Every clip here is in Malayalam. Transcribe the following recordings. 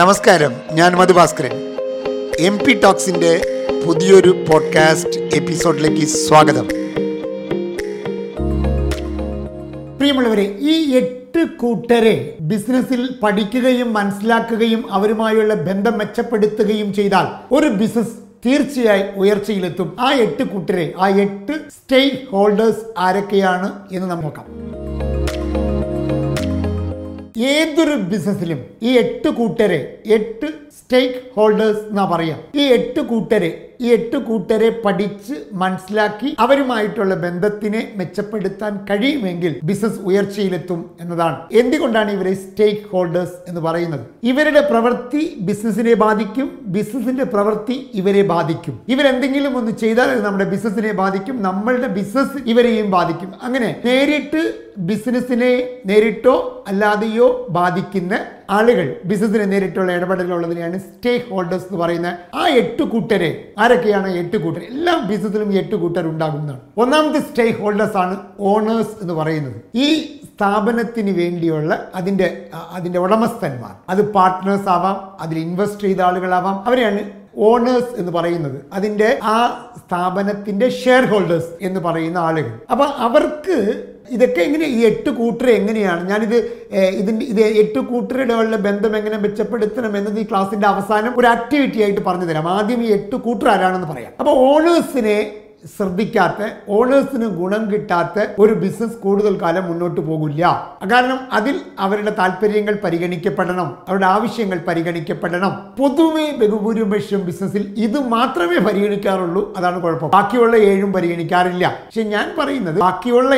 നമസ്കാരം, ഞാൻ മധുഭാസ്കരൻ. MP ടോക്സിൻ്റെ പുതിയൊരു പോഡ്കാസ്റ്റ് എപ്പിസോഡിലേക്ക് സ്വാഗതം. പ്രിയമുള്ളവരെ, ഈ 8 കൂട്ടരെ ബിസിനസ്സിൽ പഠിക്കുകയും മനസ്സിലാക്കുകയും അവരുമായുള്ള ബന്ധം മെച്ചപ്പെടുത്തുകയും ചെയ്താൽ ഒരു ബിസിനസ് തീർച്ചയായും ഉയർച്ചയിലെത്തും. ആ 8 കൂട്ടരെ, ആ 8 സ്റ്റേക്ക് ഹോൾഡേഴ്സ് ആരൊക്കെയാണ് എന്ന് നമുക്ക് നോക്കാം. ഏതൊരു ബിസിനസ്സിലും ഈ 8 കൂട്ടരെ, 8 സ്റ്റേക്ക് ഹോൾഡേഴ്സ് എന്നാ പറയാം. ഈ 8 കൂട്ടരെ പഠിച്ച് മനസ്സിലാക്കി അവരുമായിട്ടുള്ള ബന്ധത്തിനെ മെച്ചപ്പെടുത്താൻ കഴിയുമെങ്കിൽ ബിസിനസ് ഉയർച്ചയിലെത്തും എന്നതാണ്. എന്തുകൊണ്ടാണ് ഇവരെ സ്റ്റേക്ക് ഹോൾഡേഴ്സ് എന്ന് പറയുന്നത്? ഇവരുടെ പ്രവൃത്തി ബിസിനസിനെ ബാധിക്കും, ബിസിനസിന്റെ പ്രവൃത്തി ഇവരെ ബാധിക്കും. ഇവരെന്തെങ്കിലും ഒന്ന് ചെയ്താൽ അത് നമ്മുടെ ബിസിനസിനെ ബാധിക്കും, നമ്മളുടെ ബിസിനസ് ഇവരെയും ബാധിക്കും. അങ്ങനെ നേരിട്ട് ബിസിനസിനെ നേരിട്ടോ അല്ലാതെയോ ബാധിക്കുന്ന ആളുകൾ, ബിസിനസിനെ നേരിട്ടുള്ള ഇടപെടലുള്ളതിനെയാണ് സ്റ്റേക്ക് ഹോൾഡേഴ്സ് എന്ന് പറയുന്നത്. ആ 8 കൂട്ടരെ ആരൊക്കെയാണ്? 8 കൂട്ടർ. എല്ലാ ബിസിനസ്സിലും 8 കൂട്ടർ ഉണ്ടാകുന്നതാണ്. ഒന്നാമത്തെ സ്റ്റേക്ക് ഹോൾഡേഴ്സ് ആണ് ഓണേഴ്സ് എന്ന് പറയുന്നത്. ഈ സ്ഥാപനത്തിന് വേണ്ടിയുള്ള അതിൻ്റെ ഉടമസ്ഥന്മാർ, അത് പാർട്ട്നേഴ്സ് ആവാം, അതിൽ ഇൻവെസ്റ്റ് ചെയ്ത ആളുകളാവാം, അവരെയാണ് ഓണേഴ്സ് എന്ന് പറയുന്നത്. അതിൻ്റെ ആ സ്ഥാപനത്തിൻ്റെ ഷെയർ ഹോൾഡേഴ്സ് എന്ന് പറയുന്ന ആളുകൾ. അപ്പോൾ അവർക്ക് ഇതൊക്കെ എങ്ങനെ, ഈ 8 കൂട്ടർ എങ്ങനെയാണ്, ഞാനിത് ഇത് 8 കൂട്ടരുടെ ബന്ധം എങ്ങനെ മെച്ചപ്പെടുത്തണം എന്നത് ഈ ക്ലാസ്സിൻ്റെ അവസാനം ഒരു ആക്ടിവിറ്റി ആയിട്ട് പറഞ്ഞു തരാം. ആദ്യം ഈ 8 കൂട്ടർ ആരാണെന്ന് പറയാം. അപ്പോൾ ഓണേഴ്സിനെ ശ്രദ്ധിക്കാത്ത, ഓണേഴ്സിന് ഗുണം കിട്ടാത്ത ഒരു ബിസിനസ് കൂടുതൽ കാലം മുന്നോട്ട് പോകില്ല. കാരണം അതിൽ അവരുടെ താല്പര്യങ്ങൾ പരിഗണിക്കപ്പെടണം, അവരുടെ ആവശ്യങ്ങൾ പരിഗണിക്കപ്പെടണം. പൊതുവെ ബഹുഭൂരിപക്ഷം ബിസിനസ്സിൽ ഇത് മാത്രമേ പരിഗണിക്കാറുള്ളൂ, അതാണ് കുഴപ്പം. ബാക്കിയുള്ള 7 പരിഗണിക്കാറില്ല. പക്ഷെ ഞാൻ പറയുന്നത് ബാക്കിയുള്ള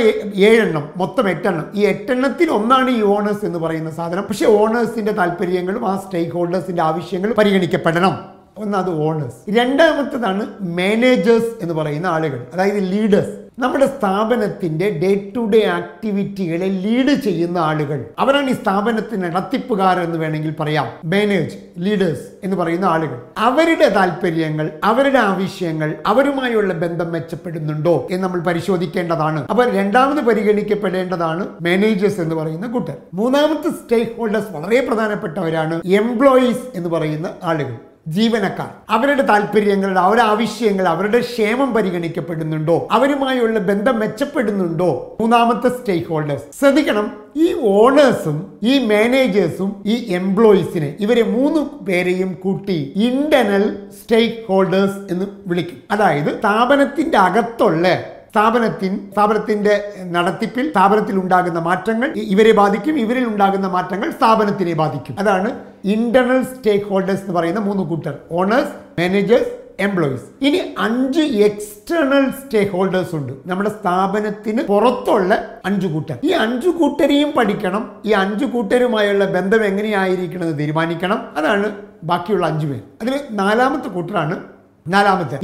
7 മൊത്തം 8, ഈ 8 ഒന്നാണ് ഈ ഓണേഴ്സ് എന്ന് പറയുന്ന സാധനം. പക്ഷെ ഓണേഴ്സിന്റെ താല്പര്യങ്ങളും ആ സ്റ്റേക്ക് ഹോൾഡേഴ്സിന്റെ ആവശ്യങ്ങളും പരിഗണിക്കപ്പെടണം. ഒന്നത് ഓണേഴ്സ്. രണ്ടാമത്തേതാണ് മാനേജേഴ്സ് എന്ന് പറയുന്ന ആളുകൾ, അതായത് ലീഡേഴ്സ്. നമ്മുടെ സ്ഥാപനത്തിന്റെ ഡേ ടു ഡേ ആക്ടിവിറ്റികളെ ലീഡ് ചെയ്യുന്ന ആളുകൾ, അവരാണ് ഈ സ്ഥാപനത്തിന് നടത്തിപ്പുകാർ എന്ന് വേണമെങ്കിൽ പറയാം. മാനേജ് ലീഡേഴ്സ് എന്ന് പറയുന്ന ആളുകൾ, അവരുടെ താല്പര്യങ്ങൾ, അവരുടെ ആവശ്യങ്ങൾ, അവരുമായുള്ള ബന്ധം മെച്ചപ്പെടുന്നുണ്ടോ എന്ന് നമ്മൾ പരിശോധിക്കേണ്ടതാണ്. അപ്പോൾ രണ്ടാമത് പരിഗണിക്കപ്പെടേണ്ടതാണ് മാനേജേഴ്സ് എന്ന് പറയുന്ന കൂട്ടർ. മൂന്നാമത്തെ സ്റ്റേക്ക് ഹോൾഡേഴ്സ് വളരെ പ്രധാനപ്പെട്ടവരാണ് എംപ്ലോയീസ് എന്ന് പറയുന്ന ആളുകൾ, ജീവനക്കാർ. അവരുടെ താല്പര്യങ്ങൾ, അവരുടെ ആവശ്യങ്ങൾ, അവരുടെ ക്ഷേമം പരിഗണിക്കപ്പെടുന്നുണ്ടോ, അവരുമായുള്ള ബന്ധം മെച്ചപ്പെടുന്നുണ്ടോ, മൂന്നാമത്തെ സ്റ്റേക്ക് ഹോൾഡേഴ്സ്. ശ്രദ്ധിക്കണം, ഈ ഓണേഴ്സും ഈ മാനേജേഴ്സും ഈ എംപ്ലോയീസിനെ, ഇവരെ 3 പേരെയും കൂട്ടി ഇന്റേണൽ സ്റ്റേക്ക് ഹോൾഡേഴ്സ് എന്ന് വിളിക്കും. അതായത് സ്ഥാപനത്തിന്റെ അകത്തുള്ള, സ്ഥാപനത്തിന്റെ നടത്തിപ്പിൽ, സ്ഥാപനത്തിൽ ഉണ്ടാകുന്ന മാറ്റങ്ങൾ ഇവരെ ബാധിക്കും, ഇവരിൽ ഉണ്ടാകുന്ന മാറ്റങ്ങൾ സ്ഥാപനത്തിനെ ബാധിക്കും. അതാണ് ഇന്റേണൽ സ്റ്റേക്ക് ഹോൾഡേഴ്സ് എന്ന് പറയുന്ന 3 കൂട്ടർ: ഓണേഴ്സ്, മാനേജേഴ്സ്, എംപ്ലോയീസ്. ഇനി 5 എക്സ്റ്റേണൽ സ്റ്റേക്ക് ഹോൾഡേഴ്സ് ഉണ്ട്, നമ്മുടെ സ്ഥാപനത്തിന് പുറത്തുള്ള 5 കൂട്ടർ. ഈ 5 കൂട്ടരെയും പഠിക്കണം. ഈ 5 കൂട്ടരുമായുള്ള ബന്ധം എങ്ങനെയായിരിക്കണമെന്ന് തീരുമാനിക്കണം. അതാണ് ബാക്കിയുള്ള 5 പേർ. അതിൽ നാലാമത്തെ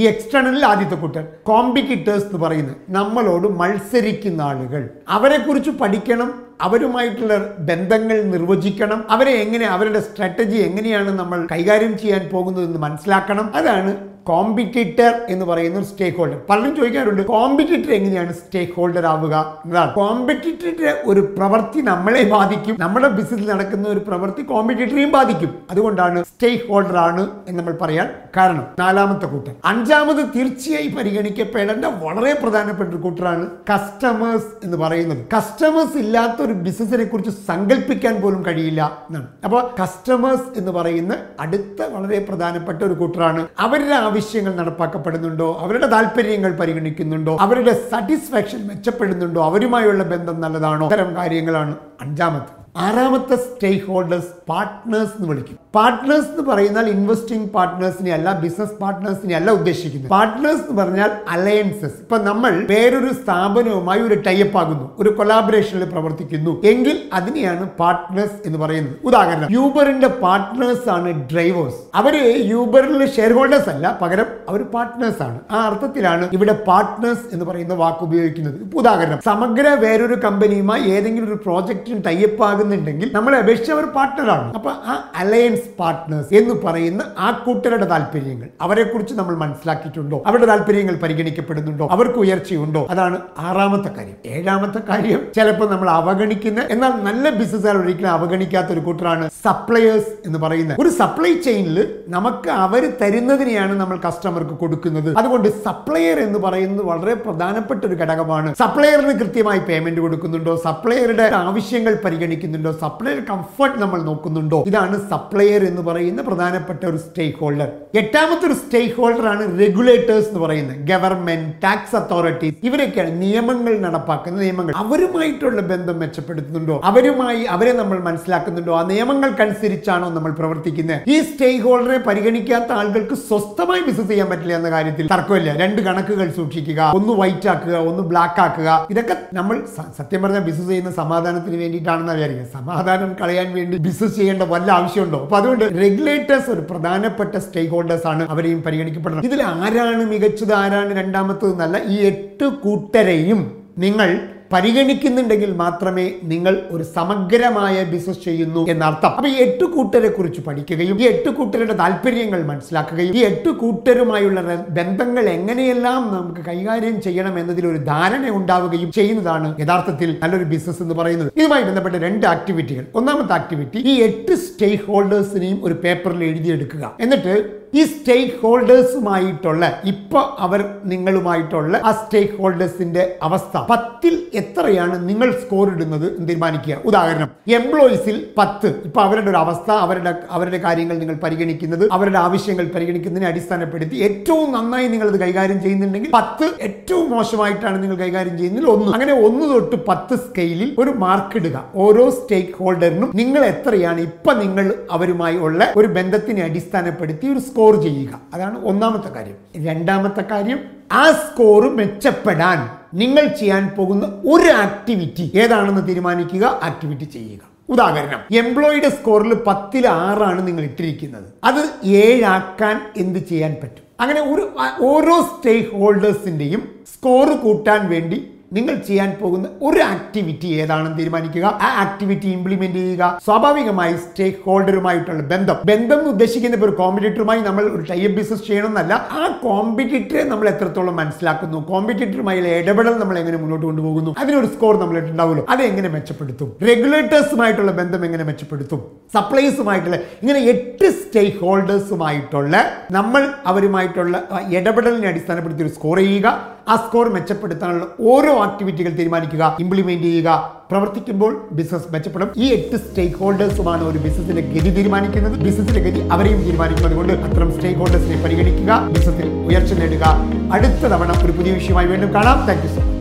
ഈ എക്സ്റ്റേണലിൽ ആദ്യത്തെ കൂട്ടർ കോമ്പറ്റീറ്റേഴ്സ് എന്ന് പറയുന്നത്, നമ്മളോട് മത്സരിക്കുന്ന ആളുകൾ. അവരെ കുറിച്ച് പഠിക്കണം, അവരുമായിട്ടുള്ള ബന്ധങ്ങൾ നിർവചിക്കണം, അവരുടെ സ്ട്രാറ്റജി എങ്ങനെയാണ് നമ്മൾ കൈകാര്യം ചെയ്യാൻ പോകുന്നതെന്ന് മനസ്സിലാക്കണം. അതാണ് കോമ്പറ്റീറ്റർ എന്ന് പറയുന്ന ഒരു സ്റ്റേക്ക് ഹോൾഡർ. പലരും ചോദിക്കാറുണ്ട്, കോമ്പറ്റീറ്റർ എങ്ങനെയാണ് സ്റ്റേക്ക് ഹോൾഡർ ആവുക എന്നതാണ്. കോമ്പറ്റീറ്ററിന്റെ ഒരു പ്രവൃത്തി നമ്മളെ ബാധിക്കും, നമ്മുടെ ബിസിനസ്സിൽ നടക്കുന്ന ഒരു പ്രവൃത്തി കോമ്പറ്റീറ്ററെയും ബാധിക്കും. അതുകൊണ്ടാണ് സ്റ്റേക്ക് ഹോൾഡർ ആണ് എന്ന് നമ്മൾ പറയാൻ കാരണം. നാലാമത്തെ കൂട്ടർ. അഞ്ചാമത് തീർച്ചയായി പരിഗണിക്കപ്പെടേണ്ട വളരെ പ്രധാനപ്പെട്ട ഒരു കൂട്ടറാണ് കസ്റ്റമേഴ്സ് എന്ന് പറയുന്നത്. കസ്റ്റമേഴ്സ് ഇല്ലാത്ത ഒരു ബിസിനസിനെ കുറിച്ച് സങ്കല്പിക്കാൻ പോലും കഴിയില്ല എന്നാണ്. അപ്പോൾ കസ്റ്റമേഴ്സ് എന്ന് പറയുന്ന അടുത്ത വളരെ പ്രധാനപ്പെട്ട ഒരു കൂട്ടറാണ്. അവരുടെ ആവശ്യങ്ങൾ നടപ്പാക്കപ്പെടുന്നുണ്ടോ, അവരുടെ താല്പര്യങ്ങൾ പരിഗണിക്കുന്നുണ്ടോ, അവരുടെ സാറ്റിസ്ഫാക്ഷൻ മെച്ചപ്പെടുന്നുണ്ടോ, അവരുമായുള്ള ബന്ധം നല്ലതാണോ, അത്തരം കാര്യങ്ങളാണ് അഞ്ചാമത്തെ. ആറാമത്തെ സ്റ്റേക്ക് ഹോൾഡേഴ്സ് പാർട്ട്നേഴ്സ് എന്ന് വിളിക്കും. പാർട്ട്നേഴ്സ് എന്ന് പറയുന്നാൽ ഇൻവെസ്റ്റിംഗ് പാർട്ട്നേഴ്സിനെ അല്ല, ബിസിനസ് പാർട്ട്നേഴ്സിനെ അല്ല ഉദ്ദേശിക്കുന്നത്. പാർട്ട്നേഴ്സ് എന്ന് പറഞ്ഞാൽ അലയൻസസ്. ഇപ്പൊ നമ്മൾ വേറൊരു സ്ഥാപനവുമായി ഒരു ടൈപ്പ് ആകുന്നു, ഒരു കൊളാബറേഷനിൽ പ്രവർത്തിക്കുന്നു എങ്കിൽ അതിനെയാണ് പാർട്ട്നേഴ്സ് എന്ന് പറയുന്നത്. ഉദാഹരണം, യൂബറിന്റെ പാർട്ട്നേഴ്സ് ആണ് ഡ്രൈവേഴ്സ്. അവര് യൂബറിലെ ഷെയർ ഹോൾഡേഴ്സ് അല്ല, പകരം അവർ പാർട്ട്നേഴ്സ് ആണ്. ആ അർത്ഥത്തിലാണ് ഇവിടെ പാർട്ട്നേഴ്സ് എന്ന് പറയുന്ന വാക്ക് ഉപയോഗിക്കുന്നത്. ഉദാഹരണം, സമഗ്ര വേറൊരു കമ്പനിയുമായി ഏതെങ്കിലും ഒരു പ്രോജക്റ്റിന് ടൈപ്പ് ആകുന്ന ഇഷ്ടപ്പെടുന്നുണ്ടെങ്കിൽ നമ്മളെ അപേക്ഷിച്ച് അവർ പാർട്ട്ണറാണ്. അപ്പൊ ആ അലയൻസ് പാർട്ട്നേഴ്സ് എന്ന് പറയുന്ന ആ കൂട്ടരുടെ താല്പര്യങ്ങൾ അവരെക്കുറിച്ച് നമ്മൾ മനസ്സിലാക്കിയിട്ടുണ്ടോ? അവരുടെ താല്പര്യങ്ങൾ പരിഗണിക്കപ്പെടുന്നുണ്ടോ? അവർക്ക് ഉയർച്ചയുണ്ടോ? അതാണ് ആറാമത്തെ കാര്യം. ഏഴാമത്തെ കാര്യം ചിലപ്പോൾ നമ്മൾ അവഗണിക്കുന്ന, എന്നാൽ നല്ല ബിസിനസ്സുകാർ ഒരിക്കലും അവഗണിക്കാത്ത ഒരു കൂട്ടരാണ് സപ്ലയേഴ്സ് എന്ന് പറയുന്നത്. ഒരു സപ്ലൈ ചെയിനിൽ നമുക്ക് അവർ തരുന്നതിനെയാണ് നമ്മൾ കസ്റ്റമർക്ക് കൊടുക്കുന്നത്. അതുകൊണ്ട് സപ്ലയർ എന്ന് പറയുന്നത് വളരെ പ്രധാനപ്പെട്ട ഒരു ഘടകമാണ്. സപ്ലയറിന് കൃത്യമായി പേയ്മെന്റ് കൊടുക്കുന്നുണ്ടോ? സപ്ലയറുടെ ആവശ്യങ്ങൾ പരിഗണിക്കുന്നുണ്ടോ? സപ്ലയർ കംഫർട്ട് നമ്മൾ നോക്കുന്നുണ്ടോ? ഇതാണ് സപ്ലയർ എന്ന് പറയുന്ന പ്രധാനപ്പെട്ട ഒരു സ്റ്റേക്ക് ഹോൾഡർ. എട്ടാമത്തെ ഒരു സ്റ്റേക്ക് ഹോൾഡർ ആണ് റെഗുലേറ്റേഴ്സ് എന്ന് പറയുന്നത്. ഗവൺമെന്റ്, ടാക്സ് അതോറിറ്റീസ്, ഇവരൊക്കെയാണ് നിയമങ്ങൾ നടപ്പാക്കുന്ന നിയമങ്ങൾ. അവരുമായിട്ടുള്ള ബന്ധം മെച്ചപ്പെടുത്തുന്നുണ്ടോ? അവരെ നമ്മൾ മനസ്സിലാക്കുന്നുണ്ടോ? ആ നിയമങ്ങൾക്കനുസരിച്ചാണോ നമ്മൾ പ്രവർത്തിക്കുന്നത്? ഈ സ്റ്റേക്ക് ഹോൾഡറെ പരിഗണിക്കാത്ത ആളുകൾക്ക് സ്വസ്ഥമായി ബിസിനസ് ചെയ്യാൻ പറ്റില്ല എന്ന കാര്യത്തിൽ തർക്കമില്ല. രണ്ട് കണക്കുകൾ സൂക്ഷിക്കുക, ഒന്ന് വൈറ്റ് ആക്കുക, ഒന്ന് ബ്ലാക്ക് ആക്കുക. ഇതൊക്കെ നമ്മൾ സത്യം പറഞ്ഞാൽ ബിസിനസ് ചെയ്യുന്ന സമാധാനത്തിന് വേണ്ടിയിട്ടാണെന്ന് വിചാരിക്കുക. സമാധാനം കളയാൻ വേണ്ടി ബിസിനസ് ചെയ്യേണ്ട വല്ല ആവശ്യമുണ്ടോ? അപ്പൊ അതുകൊണ്ട് റെഗുലേറ്റേഴ്സ് ഒരു പ്രധാനപ്പെട്ട സ്റ്റേക്ക് ഹോൾഡേഴ്സ് ആണ്, അവരെയും പരിഗണിക്കപ്പെടണം. ഇതിൽ ആരാണ് മികച്ചത്, ആരാണ് രണ്ടാമത്തതെന്നല്ല, ഈ 8 കൂട്ടരെയും നിങ്ങൾ പരിഗണിക്കുന്നുണ്ടെങ്കിൽ മാത്രമേ നിങ്ങൾ ഒരു സമഗ്രമായ ബിസിനസ് ചെയ്യുന്നു എന്നർത്ഥം. അപ്പൊ ഈ 8 കൂട്ടരെ കുറിച്ച് പഠിക്കുകയും ഈ 8 കൂട്ടരുടെ താല്പര്യങ്ങൾ മനസ്സിലാക്കുകയും ഈ 8 കൂട്ടരുമായുള്ള ബന്ധങ്ങൾ എങ്ങനെയെല്ലാം നമുക്ക് കൈകാര്യം ചെയ്യണം എന്നതിൽ ഒരു ധാരണ ഉണ്ടാവുകയും ചെയ്യുന്നതാണ് യഥാർത്ഥത്തിൽ നല്ലൊരു ബിസിനസ് എന്ന് പറയുന്നത്. ഇതുമായി ബന്ധപ്പെട്ട 2 ആക്ടിവിറ്റികൾ. ഒന്നാമത്തെ ആക്ടിവിറ്റി, ഈ 8 സ്റ്റേക്ക് ഹോൾഡേഴ്സിനെയും ഒരു പേപ്പറിൽ എഴുതിയെടുക്കുക. എന്നിട്ട് ഈ സ്റ്റേക്ക് ഹോൾഡേഴ്സുമായിട്ടുള്ള, ഇപ്പൊ അവർ നിങ്ങളുമായിട്ടുള്ള ആ സ്റ്റേക്ക് ഹോൾഡേഴ്സിന്റെ അവസ്ഥ 10-ൽ എത്രയാണ് നിങ്ങൾ സ്കോർ ഇടുന്നത് തീരുമാനിക്കുക. ഉദാഹരണം, എംപ്ലോയീസിൽ 10. ഇപ്പൊ അവരുടെ ഒരു അവസ്ഥ, അവരുടെ കാര്യങ്ങൾ നിങ്ങൾ പരിഗണിക്കുന്നത്, അവരുടെ ആവശ്യങ്ങൾ പരിഗണിക്കുന്നതിനെ അടിസ്ഥാനപ്പെടുത്തി ഏറ്റവും നന്നായി നിങ്ങൾ ഇത് കൈകാര്യം ചെയ്യുന്നുണ്ടെങ്കിൽ 10, ഏറ്റവും മോശമായിട്ടാണ് നിങ്ങൾ കൈകാര്യം ചെയ്യുന്നതിൽ 1, അങ്ങനെ 1 തൊട്ട് 10 സ്കെയിലിൽ ഒരു മാർക്ക് ഇടുക. ഓരോ സ്റ്റേക്ക് ഹോൾഡറിനും നിങ്ങൾ എത്രയാണ് ഇപ്പൊ നിങ്ങൾ അവരുമായി ഉള്ള ഒരു ബന്ധത്തിനെ അടിസ്ഥാനപ്പെടുത്തി ഒരു സ്കോർ ചെയ്യുക. അതാണ് ഒന്നാമത്തെ കാര്യം. രണ്ടാമത്തെ കാര്യം, ആ സ്കോർ മെച്ചപ്പെടാൻ നിങ്ങൾ ചെയ്യാൻ പോകുന്ന ഒരു ആക്ടിവിറ്റി ഏതാണെന്ന് തീരുമാനിക്കുക, ആക്ടിവിറ്റി ചെയ്യുക. ഉദാഹരണം, എംപ്ലോയിയുടെ സ്കോറിൽ 10-ൽ 6 നിങ്ങൾ ഇട്ടിരിക്കുന്നത്, അത് 7 ആക്കാൻ എന്ത് ചെയ്യാൻ പറ്റും? അങ്ങനെ ഓരോ സ്റ്റേക്ക് ഹോൾഡേഴ്സിന്റെയും സ്കോർ കൂട്ടാൻ വേണ്ടി നിങ്ങൾ ചെയ്യാൻ പോകുന്ന ഒരു ആക്ടിവിറ്റി ഏതാണെന്ന് തീരുമാനിക്കുക, ആ ആക്ടിവിറ്റി ഇംപ്ലിമെന്റ് ചെയ്യുക. സ്വാഭാവികമായി സ്റ്റേക്ക് ഹോൾഡറുമായിട്ടുള്ള ബന്ധം ഉദ്ദേശിക്കുന്ന ഒരു കോമ്പറ്റീറ്ററുമായി നമ്മൾ ഒരു ടൈപ്പ് ബിസിനസ് ചെയ്യണമെന്നല്ല, ആ കോമ്പറ്റീറ്ററെ നമ്മൾ എത്രത്തോളം മനസ്സിലാക്കുന്നു, കോമ്പറ്റീറ്ററുമായുള്ള ഇടപെടൽ നമ്മൾ എങ്ങനെ മുന്നോട്ട് കൊണ്ടുപോകുന്നു, അതിനൊരു സ്കോർ നമ്മൾ ഉണ്ടാവുമല്ലോ. അത് എങ്ങനെ മെച്ചപ്പെടുത്തും? റെഗുലേറ്റേഴ്സുമായിട്ടുള്ള ബന്ധം എങ്ങനെ മെച്ചപ്പെടുത്തും? സപ്ലൈസുമായിട്ടുള്ള, ഇങ്ങനെ 8 സ്റ്റേക്ക് ഹോൾഡേഴ്സുമായിട്ടുള്ള നമ്മൾ അവരുമായിട്ടുള്ള ഇടപെടലിനെ അടിസ്ഥാനപ്പെടുത്തി ഒരു സ്കോർ ചെയ്യുക. ആ സ്കോർ മെച്ചപ്പെടുത്താനുള്ള ഓരോ ആക്ടിവിറ്റികൾ തീരുമാനിക്കുക, ഇംപ്ലിമെന്റ് ചെയ്യുക. പ്രവർത്തിക്കുമ്പോൾ ബിസിനസ് മെച്ചപ്പെടും. ഈ 8 സ്റ്റേക്ക് ഹോൾഡേഴ്സുമാണ് ഒരു ബിസിനസിന്റെ ഗതി തീരുമാനിക്കുന്നത്, ബിസിനസിന്റെ ഗതി അവരെയും തീരുമാനിക്കുന്നത് കൊണ്ട് അത്തരം സ്റ്റേക്ക് ഹോൾഡേഴ്സിനെ പരിഗണിക്കുക, ബിസിനസിൽ ഉയർച്ച നേടുക. അടുത്ത തവണ ഒരു പുതിയ വിഷയമായി വീണ്ടും കാണാം. Thank you so much.